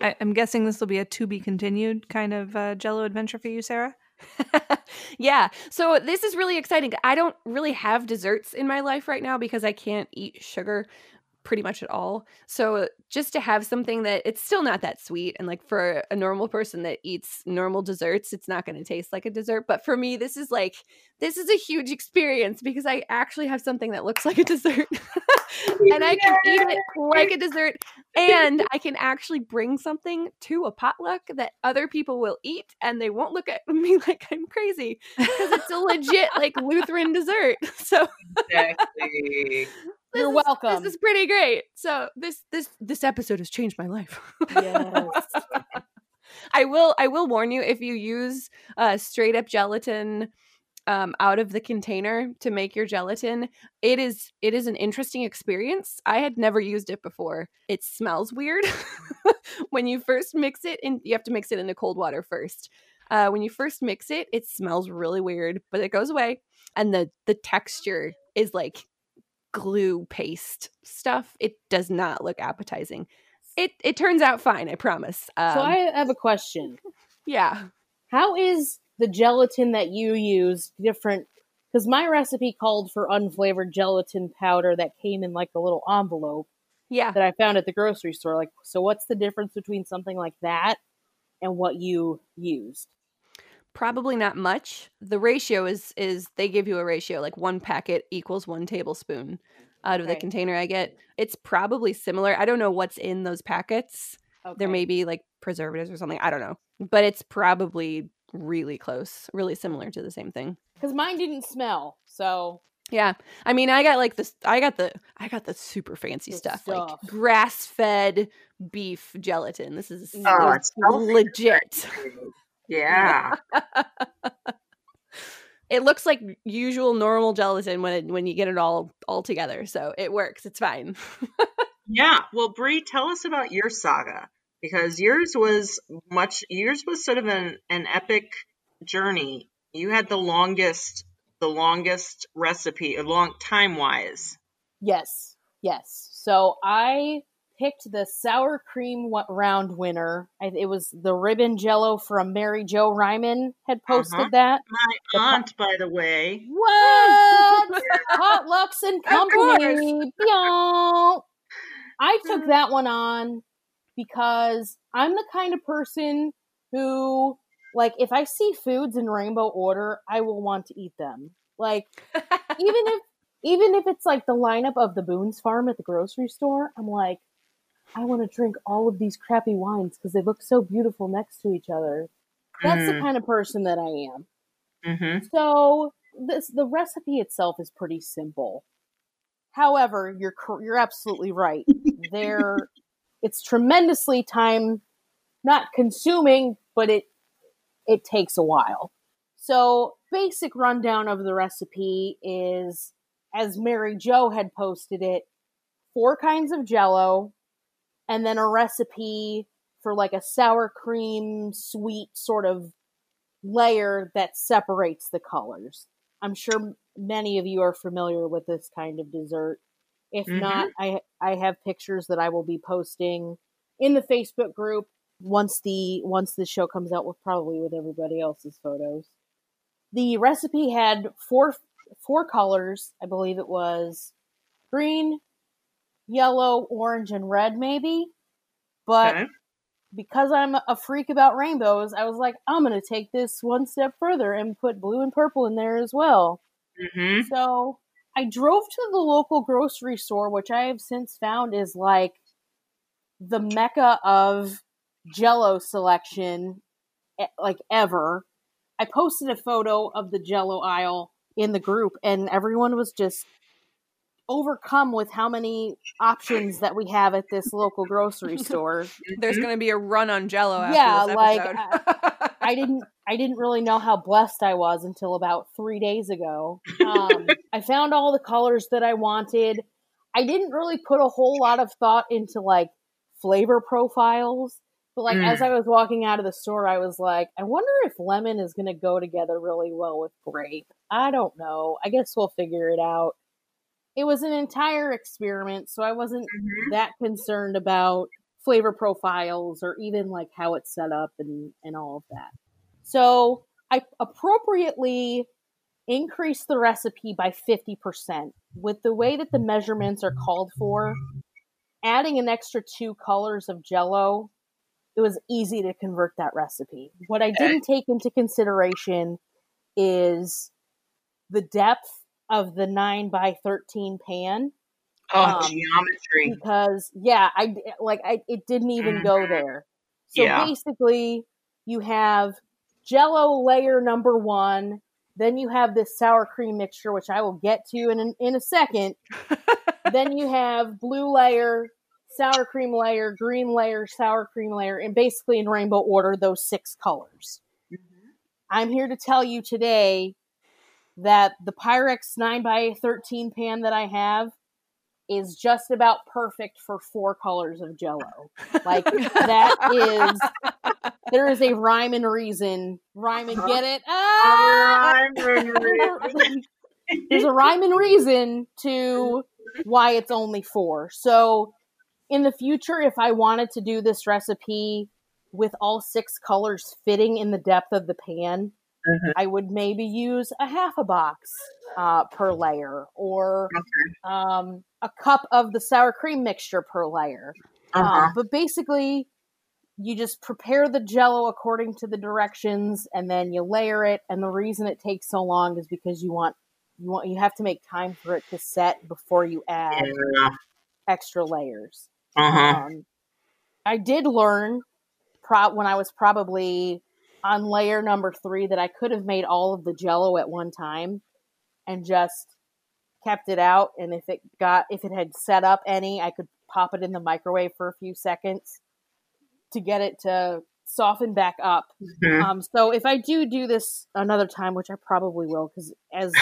I- I'm guessing this will be a to be continued kind of uh, Jell-O adventure for you, Sarah. Yeah. So this is really exciting. I don't really have desserts in my life right now because I can't eat sugar pretty much at all. So just to have something that it's still not that sweet, and like for a normal person that eats normal desserts, it's not going to taste like a dessert. But for me, this is like, this is a huge experience because I actually have something that looks like a dessert and I can eat it like a dessert, and I can actually bring something to a potluck that other people will eat and they won't look at me like I'm crazy because it's a legit like Lutheran dessert. So exactly. This You're is, welcome. This is pretty great. So this this this episode has changed my life. Yes. I will I will warn you, if you use uh, straight up gelatin um, out of the container to make your gelatin, it is it is an interesting experience. I had never used it before. It smells weird when you first mix it, and you have to mix it into cold water first. Uh, when you first mix it, it smells really weird, but it goes away, and the the texture is like glue paste stuff. It does not look appetizing. It it turns out fine, I promise. Um, so I have a question. Yeah. How is the gelatin that you use different? Because my recipe called for unflavored gelatin powder that came in like a little envelope yeah. that I found at the grocery store. Like, so what's the difference between something like that and what you used? Probably not much. The ratio is, is they give you a ratio, like one packet equals one tablespoon out of okay. the container I get. It's probably similar. I don't know what's in those packets. Okay. There may be like preservatives or something. I don't know. But it's probably really close, really similar to the same thing. Because mine didn't smell, so... Yeah. I mean, I got like this, I got the, I got the super fancy stuff, stuff, like grass fed beef gelatin. This is oh, legit. Yeah. It looks like usual normal gelatin when it, when you get it all all together. So it works. It's fine. Yeah. Well, Bree, tell us about your saga, because yours was much yours was sort of an, an epic journey. You had the longest the longest recipe, a long time wise. Yes. Yes. So I picked the sour cream round winner. It was the ribbon Jell-O from Mary Jo Ryman had posted uh-huh. that. My the aunt, po- by the way. What? Potlucks and Company. I took that one on because I'm the kind of person who, like, if I see foods in rainbow order, I will want to eat them. Like, even if even if it's like the lineup of the Boone's Farm at the grocery store, I'm like, I want to drink all of these crappy wines because they look so beautiful next to each other. That's mm. the kind of person that I am. Mm-hmm. So this, the recipe itself is pretty simple. However, you're you're absolutely right. There, it's tremendously time, not consuming, but it it takes a while. So basic rundown of the recipe is, as Mary Jo had posted it, four kinds of Jell-O, and then a recipe for like a sour cream, sweet sort of layer that separates the colors. I'm sure many of you are familiar with this kind of dessert. If mm-hmm. not, I I have pictures that I will be posting in the Facebook group once the once the show comes out, we're probably with everybody else's photos. The recipe had four four colors. I believe it was green, yellow, orange, and red, maybe. But okay. Because I'm a freak about rainbows, I was like, I'm going to take this one step further and put blue and purple in there as well. Mm-hmm. So I drove to the local grocery store, which I have since found is like the mecca of Jell-O selection, like ever. I posted a photo of the Jell-O aisle in the group, and everyone was just overcome with how many options that we have at this local grocery store. There's going to be a run on Jell-O after yeah, this episode. Yeah, like I, I didn't I didn't really know how blessed I was until about three days ago. Um, I found all the colors that I wanted. I didn't really put a whole lot of thought into like flavor profiles, but like mm. as I was walking out of the store, I was like, I wonder if lemon is going to go together really well with grape. I don't know. I guess we'll figure it out. It was an entire experiment, so I wasn't mm-hmm. that concerned about flavor profiles or even like how it's set up and, and all of that. So I appropriately increased the recipe by fifty percent with the way that the measurements are called for. Adding an extra two colors of Jell-O, it was easy to convert that recipe. What I didn't take into consideration is the depth of the nine by thirteen pan. Oh, um, geometry. Because, yeah, I, like, I, it didn't even mm-hmm. go there. So yeah. Basically, you have Jell-O layer number one, then you have this sour cream mixture, which I will get to in an, in a second. Then you have blue layer, sour cream layer, green layer, sour cream layer, and basically in rainbow order, those six colors. Mm-hmm. I'm here to tell you today that the Pyrex nine by thirteen pan that I have is just about perfect for four colors of Jell-O. Like, that is, there is a rhyme and reason. Rhyme and get it? Ah! A rhyme and reason. There's a rhyme and reason to why it's only four. So in the future, if I wanted to do this recipe with all six colors fitting in the depth of the pan, mm-hmm. I would maybe use a half a box uh, per layer or okay. um, a cup of the sour cream mixture per layer. Uh-huh. Uh, but basically, you just prepare the Jell-O according to the directions, and then you layer it. And the reason it takes so long is because you want you want you have to make time for it to set before you add yeah. extra layers. Uh-huh. Um, I did learn pro- when I was probably on layer number three that I could have made all of the Jell-O at one time and just kept it out. And if it got, if it had set up any, I could pop it in the microwave for a few seconds to get it to soften back up. Mm-hmm. Um, so if I do do this another time, which I probably will, because as,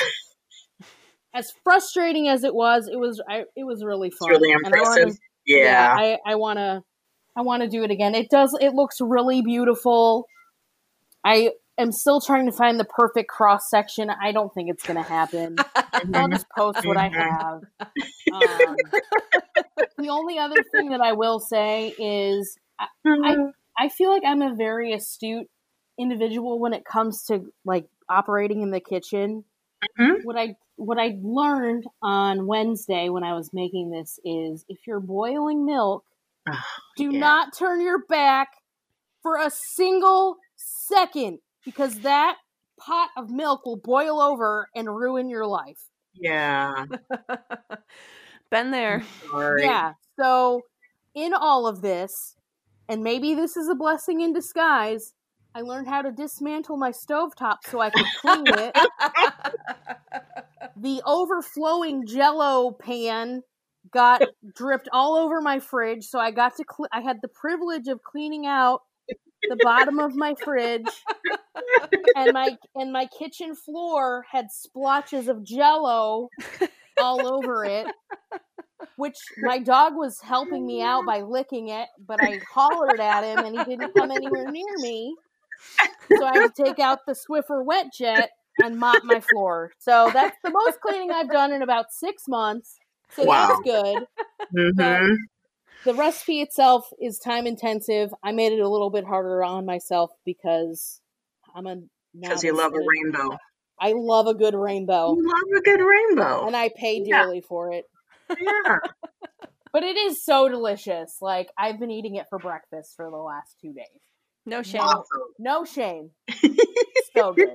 as frustrating as it was, it was, I, it was really fun. It's really impressive. And I wanna, yeah. yeah. I, I want to, I want to do it again. It does. It looks really beautiful. I am still trying to find the perfect cross section. I don't think it's going to happen. I'll just post what I have. Um, the only other thing that I will say is I, I I feel like I'm a very astute individual when it comes to like operating in the kitchen. Mm-hmm. What I what I learned on Wednesday when I was making this is if you're boiling milk, oh, do yeah. not turn your back for a single second, because that pot of milk will boil over and ruin your life. Yeah. Been there. Yeah. So in all of this, and maybe this is a blessing in disguise, I learned how to dismantle my stovetop so I could clean it. The overflowing Jell-O pan got dripped all over my fridge, so I got to cl- I had the privilege of cleaning out the bottom of my fridge, and my and my kitchen floor had splotches of Jell-O all over it, which my dog was helping me out by licking it, but I hollered at him and he didn't come anywhere near me, so I had to take out the Swiffer wet jet and mop my floor. So that's the most cleaning I've done in about six months, so wow. That was good. Mm-hmm. The recipe itself is time intensive. I made it a little bit harder on myself because I'm a because you love a rainbow. I love a good rainbow. You love a good rainbow, and I pay dearly yeah. for it. Yeah, but it is so delicious. Like, I've been eating it for breakfast for the last two days. No shame. Awesome. No shame. So good.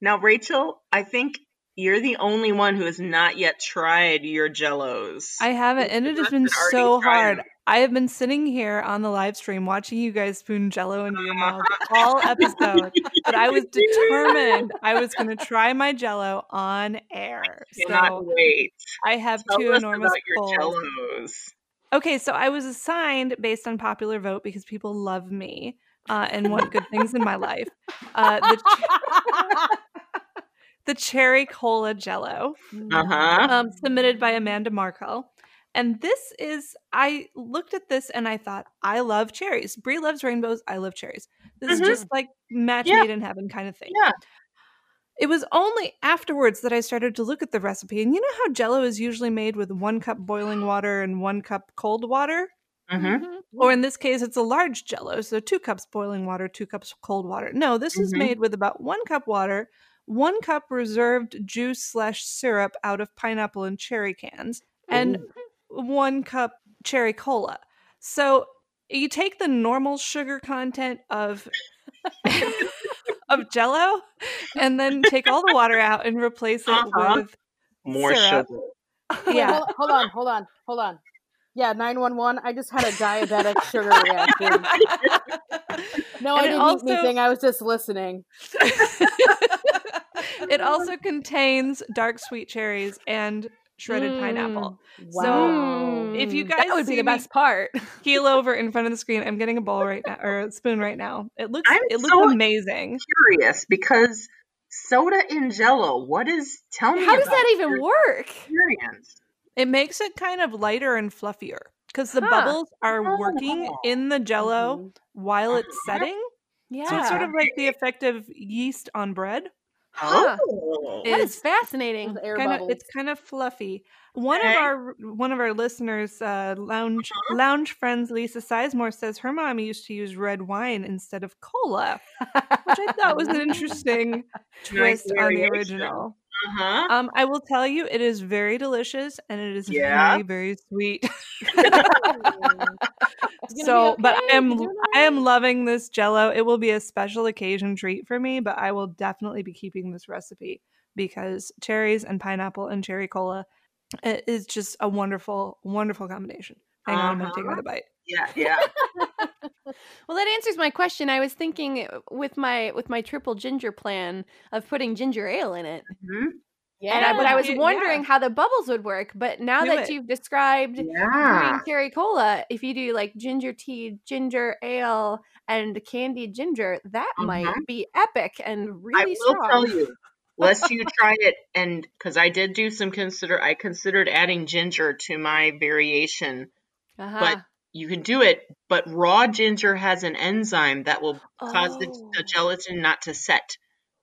Now, Rachel, I think you're the only one who has not yet tried your Jell-Os. I haven't, and it has been so hard. I have been sitting here on the live stream watching you guys spoon Jell-O into your mouth all episode, but I was determined I was going to try my Jell-O on air. I cannot so wait. I have Tell two us enormous about your bowls. Jell-Os. Okay, so I was assigned based on popular vote because people love me uh, and want good things in my life. Uh, the, ch- the cherry cola Jell-O, uh-huh. um, submitted by Amanda Markle. And this is, I looked at this and I thought, I love cherries. Brie loves rainbows. I love cherries. This mm-hmm. is just like match yeah. made in heaven kind of thing. Yeah. It was only afterwards that I started to look at the recipe. And you know how Jell-O is usually made with one cup boiling water and one cup cold water? Mm-hmm. Or in this case, it's a large Jell-O. So two cups boiling water, two cups cold water. No, this mm-hmm. is made with about one cup water, one cup reserved juice slash syrup out of pineapple and cherry cans, and mm-hmm. one cup cherry cola. So you take the normal sugar content of... of Jell-O, and then take all the water out and replace it uh-huh. with more syrup. Sugar. Yeah, Wait, hold on, hold on, hold on. Yeah, nine one one. I just had a diabetic sugar reaction. No, and I didn't also, eat anything. I was just listening. It also contains dark sweet cherries and shredded mm, pineapple. Wow. So if you guys that would see be the best part, keel over in front of the screen. I'm getting a bowl right now, or a spoon right now. It looks I'm it looks so amazing. Curious because soda in Jell-O. What is tell me? How does that even work? Experience. It makes it kind of lighter and fluffier because the huh. bubbles are oh. working in the Jell-O mm-hmm. while it's uh-huh. setting. Yeah, so it's sort of like the effect of yeast on bread. Huh. Oh, that is fascinating. Air kind of, it's kind of fluffy. One okay. of our one of our listeners, uh, lounge uh-huh. lounge friends, Lisa Sizemore, says her mom used to use red wine instead of cola, which I thought was an interesting twist on the original. Uh-huh. Um, I will tell you, it is very delicious and it is yeah. very very sweet. So, okay. but I am I am loving this Jell-O. It will be a special occasion treat for me, but I will definitely be keeping this recipe because cherries and pineapple and cherry cola is just a wonderful, wonderful combination. Hang uh-huh. on, I'm gonna take another bite. Yeah, yeah. Well, that answers my question. I was thinking with my with my triple ginger plan of putting ginger ale in it. Mm-hmm. Yeah, and I, but I was wondering yeah. how the bubbles would work. But now do that it. You've described yeah. green cherry cola, if you do like ginger tea, ginger ale, and candied ginger, that mm-hmm. might be epic and really strong. I will strong. tell you, lest you try it, and because I did do some consider, I considered adding ginger to my variation, uh-huh. but you can do it. But raw ginger has an enzyme that will oh. cause the, the gelatin not to set.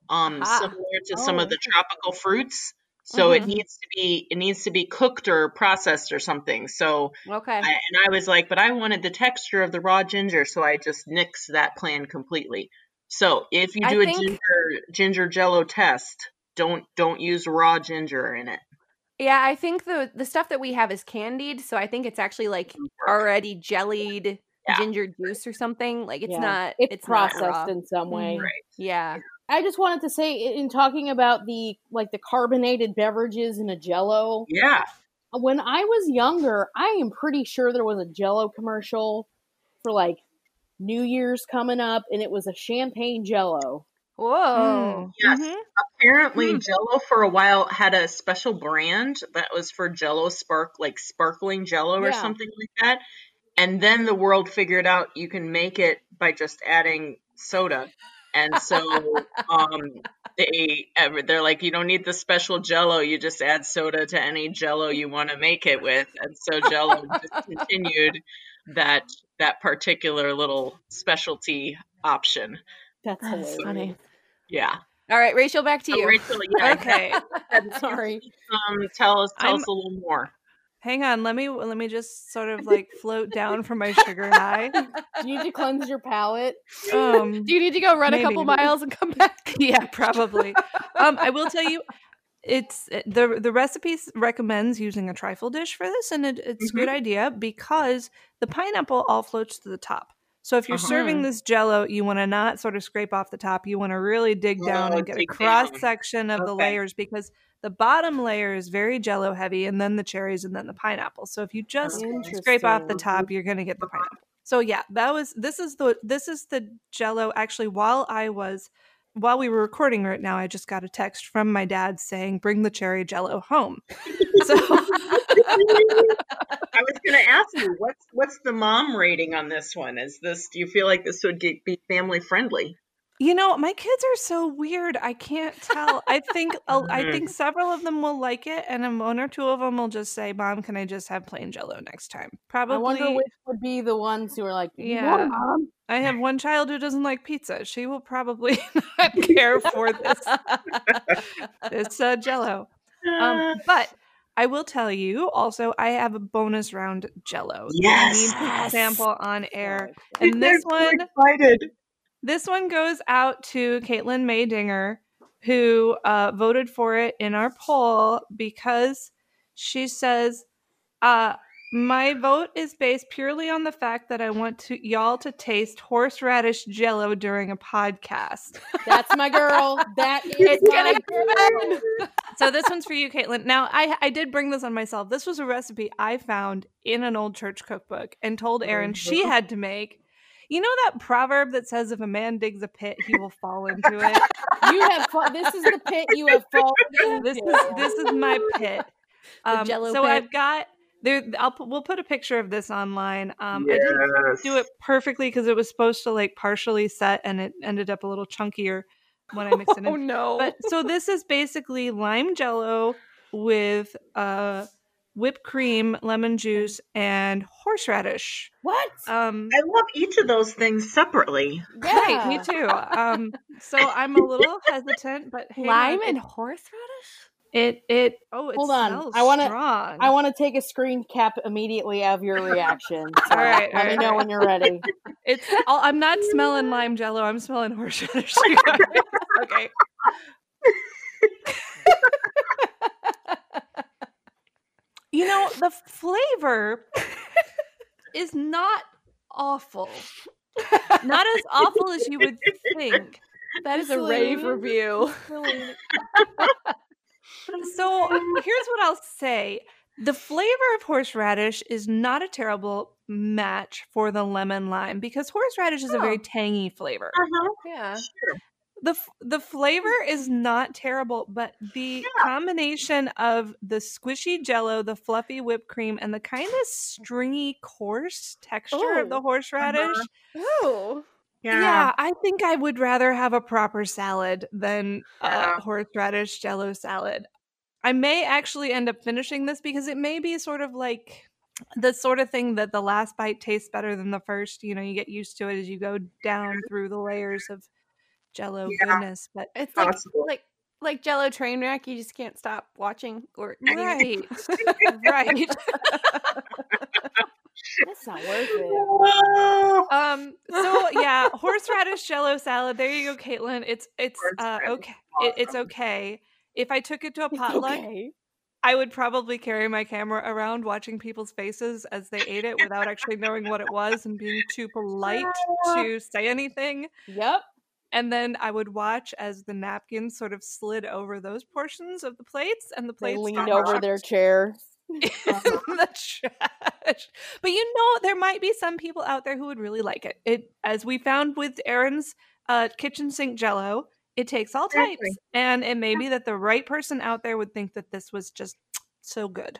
Um, ah. similar to oh. some of the tropical fruits, so mm-hmm. it needs to be it needs to be cooked or processed or something. So okay, I, and I was like, but I wanted the texture of the raw ginger, so I just nixed that plan completely. So if you do I a think... ginger ginger Jell-O test, don't don't use raw ginger in it. Yeah, I think the the stuff that we have is candied, so I think it's actually like already jellied yeah. ginger juice or something. Like it's yeah. not it's, it's processed not in some way. Right. Yeah. I just wanted to say, in talking about the like the carbonated beverages in a Jell-O. Yeah. When I was younger, I am pretty sure there was a Jell-O commercial for like New Year's coming up, and it was a champagne Jell-O. Whoa. Mm. Yes. Mm-hmm. Apparently, mm-hmm. Jell-O for a while had a special brand that was for Jell-O spark, like sparkling Jell-O yeah. or something like that. And then the world figured out you can make it by just adding soda. And so um, they, they're like, you don't need the special Jell-O. You just add soda to any Jell-O you want to make it with. And so Jell-O discontinued that that particular little specialty option. That's hilarious. So, funny. Yeah. All right, Rachel, back to you. Oh, Rachel, yeah. Okay. Sorry. Um, tell us, tell us a little more. Hang on, let me let me just sort of like float down from my sugar high. Do you need to cleanse your palate? Um, Do you need to go run maybe. a couple miles and come back? Yeah, probably. um, I will tell you, it's the the recipe recommends using a trifle dish for this, and it, it's mm-hmm. a good idea because the pineapple all floats to the top. So if you're uh-huh. serving this Jell-O, you want to not sort of scrape off the top. You want to really dig oh, down and get a cross down. section of okay. the layers, because the bottom layer is very Jell-O heavy, and then the cherries, and then the pineapple. So if you just scrape off the top, you're going to get the pineapple. So yeah, that was this is the this is the Jell-O. Actually, while I was while we were recording right now, I just got a text from my dad saying, "Bring the cherry Jell-O home." So I was going to ask you, what's what's the mom rating on this one? Is this do you feel like this would get, be family friendly? You know, my kids are so weird. I can't tell. I think mm-hmm. I think several of them will like it, and one or two of them will just say, "Mom, can I just have plain Jell-O next time?" Probably. I wonder which would be the ones who are like, "Yeah, Mom." I have one child who doesn't like pizza. She will probably not care for this this uh, Jell-O. Um, but I will tell you also, I have a bonus round Jell-O. Yes. You need to sample on air, and this one. Excited. This one goes out to Caitlin Maydinger, who uh, voted for it in our poll, because she says, uh, my vote is based purely on the fact that I want to y'all to taste horseradish Jell-O during a podcast. That's my girl. That is my girl. So this one's for you, Caitlin. Now, I, I did bring this on myself. This was a recipe I found in an old church cookbook and told Erin she had to make. You know that proverb that says if a man digs a pit, he will fall into it? You have this is the pit you have fallen into. This is this is my pit. Um, so pit. I've got there. I'll we'll put a picture of this online. Um, yes. I didn't do it perfectly because it was supposed to like partially set, and it ended up a little chunkier when I mixed it in. Oh no! But so this is basically lime Jell-O with uh. whipped cream, lemon juice, and horseradish. What? Um, I love each of those things separately. Yeah, right, me too. Um, so I'm a little hesitant, but hey, lime and horseradish. It it oh it Hold smells on. I wanna, strong. I want to take a screen cap immediately of your reaction. So all right, let all me right. know when you're ready. It's I'll, I'm not smelling lime Jell-O. I'm smelling horseradish. Okay. You know, the flavor is not awful. Not as awful as you would think. That is a rave review. So here's what I'll say. The flavor of horseradish is not a terrible match for the lemon lime, because horseradish is oh. a very tangy flavor. Uh-huh. Yeah. Sure. The the flavor is not terrible, but the yeah. combination of the squishy Jell-O, the fluffy whipped cream, and the kind of stringy, coarse texture Ooh. of the horseradish. Uh-huh. Ooh. Yeah. yeah, I think I would rather have a proper salad than yeah. a horseradish Jell-O salad. I may actually end up finishing this, because it may be sort of like the sort of thing that the last bite tastes better than the first. You know, you get used to it as you go down through the layers of Jell-O yeah. goodness, but it's like, like like Jell-O train wreck. You just can't stop watching. Or right, right. That's not worth it. Um. So yeah, horseradish Jell-O salad. There you go, Caitlin. It's it's uh okay. It, it's okay. If I took it to a potluck, okay. I would probably carry my camera around watching people's faces as they ate it without actually knowing what it was and being too polite to say anything. Yep. And then I would watch as the napkins sort of slid over those portions of the plates, and the plates they leaned over their chair. In the trash. But you know, there might be some people out there who would really like it. It, as we found with Erin's uh, kitchen sink Jell-O, it takes all types, exactly. and it may be that the right person out there would think that this was just so good.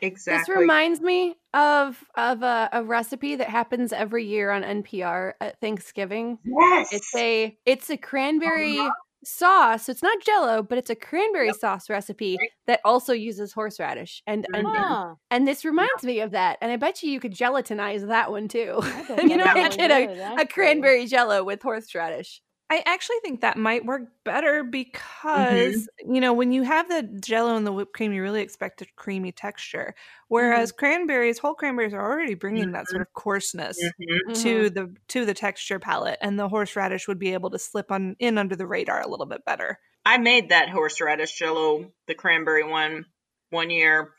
Exactly. This reminds me of of a, a recipe that happens every year on N P R at Thanksgiving. Yes, it's a it's a cranberry uh-huh. sauce. So it's not Jell-O, but it's a cranberry yep. sauce recipe right. that also uses horseradish and uh-huh. onion. And this reminds yeah. me of that. And I bet you you could gelatinize that one too. You know, make it a, a cranberry Jell-O with horseradish. I actually think that might work better because, mm-hmm. you know, when you have the Jell-O and the whipped cream, you really expect a creamy texture. Whereas mm-hmm. cranberries, whole cranberries are already bringing mm-hmm. that sort of coarseness mm-hmm. to the to the texture palette. And the horseradish would be able to slip on in under the radar a little bit better. I made that horseradish Jell-O, the cranberry one, one year.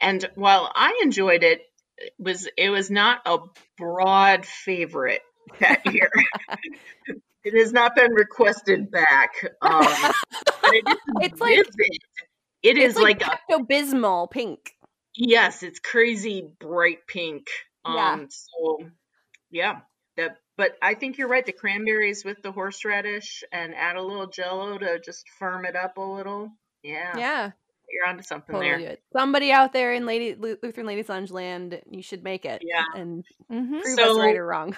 And while I enjoyed it, it was, it was not a broad favorite that year. It has not been requested back. Um, but it is it's like vivid. It is like, like Pepto-Bismol pink. Yes, it's crazy bright pink. Yeah. Um, so, yeah. That, but I think you're right. The cranberries with the horseradish and add a little Jell-O to just firm it up a little. Yeah. Yeah. You're onto something totally there. Good. Somebody out there in Lady Lutheran Ladies Lounge land, you should make it. Yeah, and mm-hmm. prove so, us right or wrong.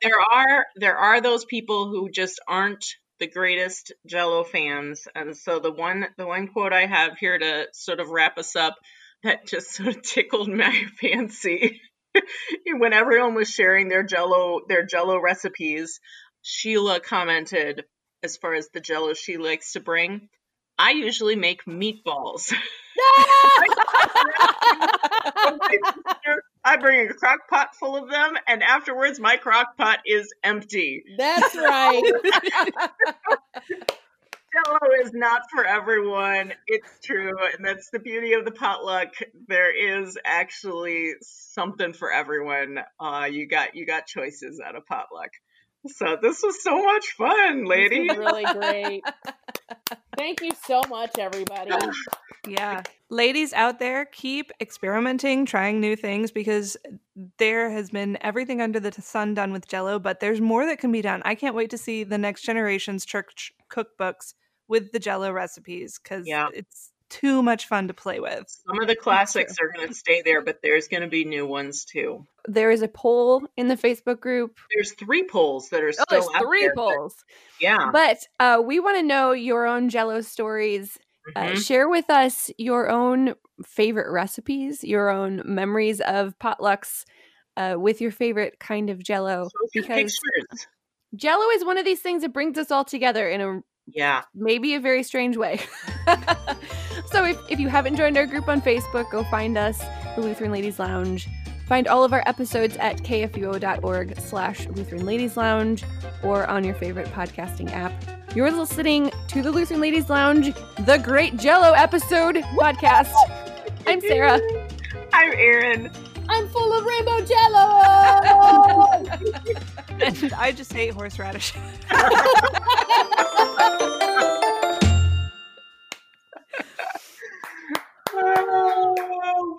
there are there are those people who just aren't the greatest Jell-O fans, and so the one the one quote I have here to sort of wrap us up that just sort of tickled my fancy when everyone was sharing their Jell-O their Jell-O recipes. Sheila commented, as far as the Jell-O she likes to bring, I usually make meatballs. I bring a crock pot full of them, and afterwards my crock pot is empty. That's right. Jell-O is not for everyone. It's true. And that's the beauty of the potluck. There is actually something for everyone. Uh, you got you got choices at a potluck. So this was so much fun, ladies. This was really great. Thank you so much, everybody. Yeah. Ladies out there, keep experimenting, trying new things, because there has been everything under the sun done with Jell-O, but there's more that can be done. I can't wait to see the next generation's church cookbooks with the Jell-O recipes, because yeah. it's too much fun to play with. Some of the classics are going to stay there, but there's going to be new ones too. There is a poll in the Facebook group. There's three polls that are still oh, there's three there. polls. Yeah. But uh, we want to know your own Jell-O stories. Mm-hmm. Uh, share with us your own favorite recipes, your own memories of potlucks uh, with your favorite kind of Jell-O. Because pictures. Jell-O is one of these things that brings us all together in a Yeah. maybe a very strange way. So if, if you haven't joined our group on Facebook, go find us, the Lutheran Ladies Lounge. Find all of our episodes at kfuo.org slash Lutheran Ladies Lounge or on your favorite podcasting app. You're listening to the Lutheran Ladies Lounge, the Great Jell-O Episode podcast. I'm Sarah. I'm Erin. I'm full of rainbow Jell-O. And I just hate horseradish. Oh,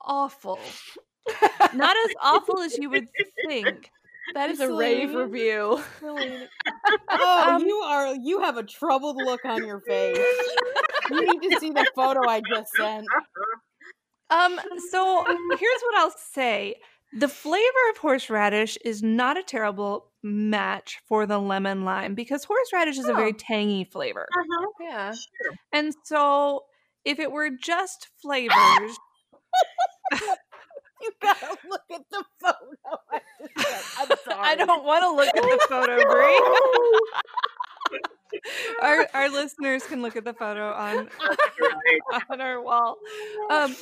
awful. Not as awful as you would think. That is a rave review. Oh, um, you are you have a troubled look on your face. You need to see the photo I just sent. Um, so here's what I'll say. The flavor of horseradish is not a terrible match for the lemon lime, because horseradish is oh. a very tangy flavor. Uh-huh. Yeah. Sure. And so if it were just flavors, you gotta look at the photo. I just said. I'm sorry. I don't want to look at the photo, Bree. our our listeners can look at the photo on on our wall. Um,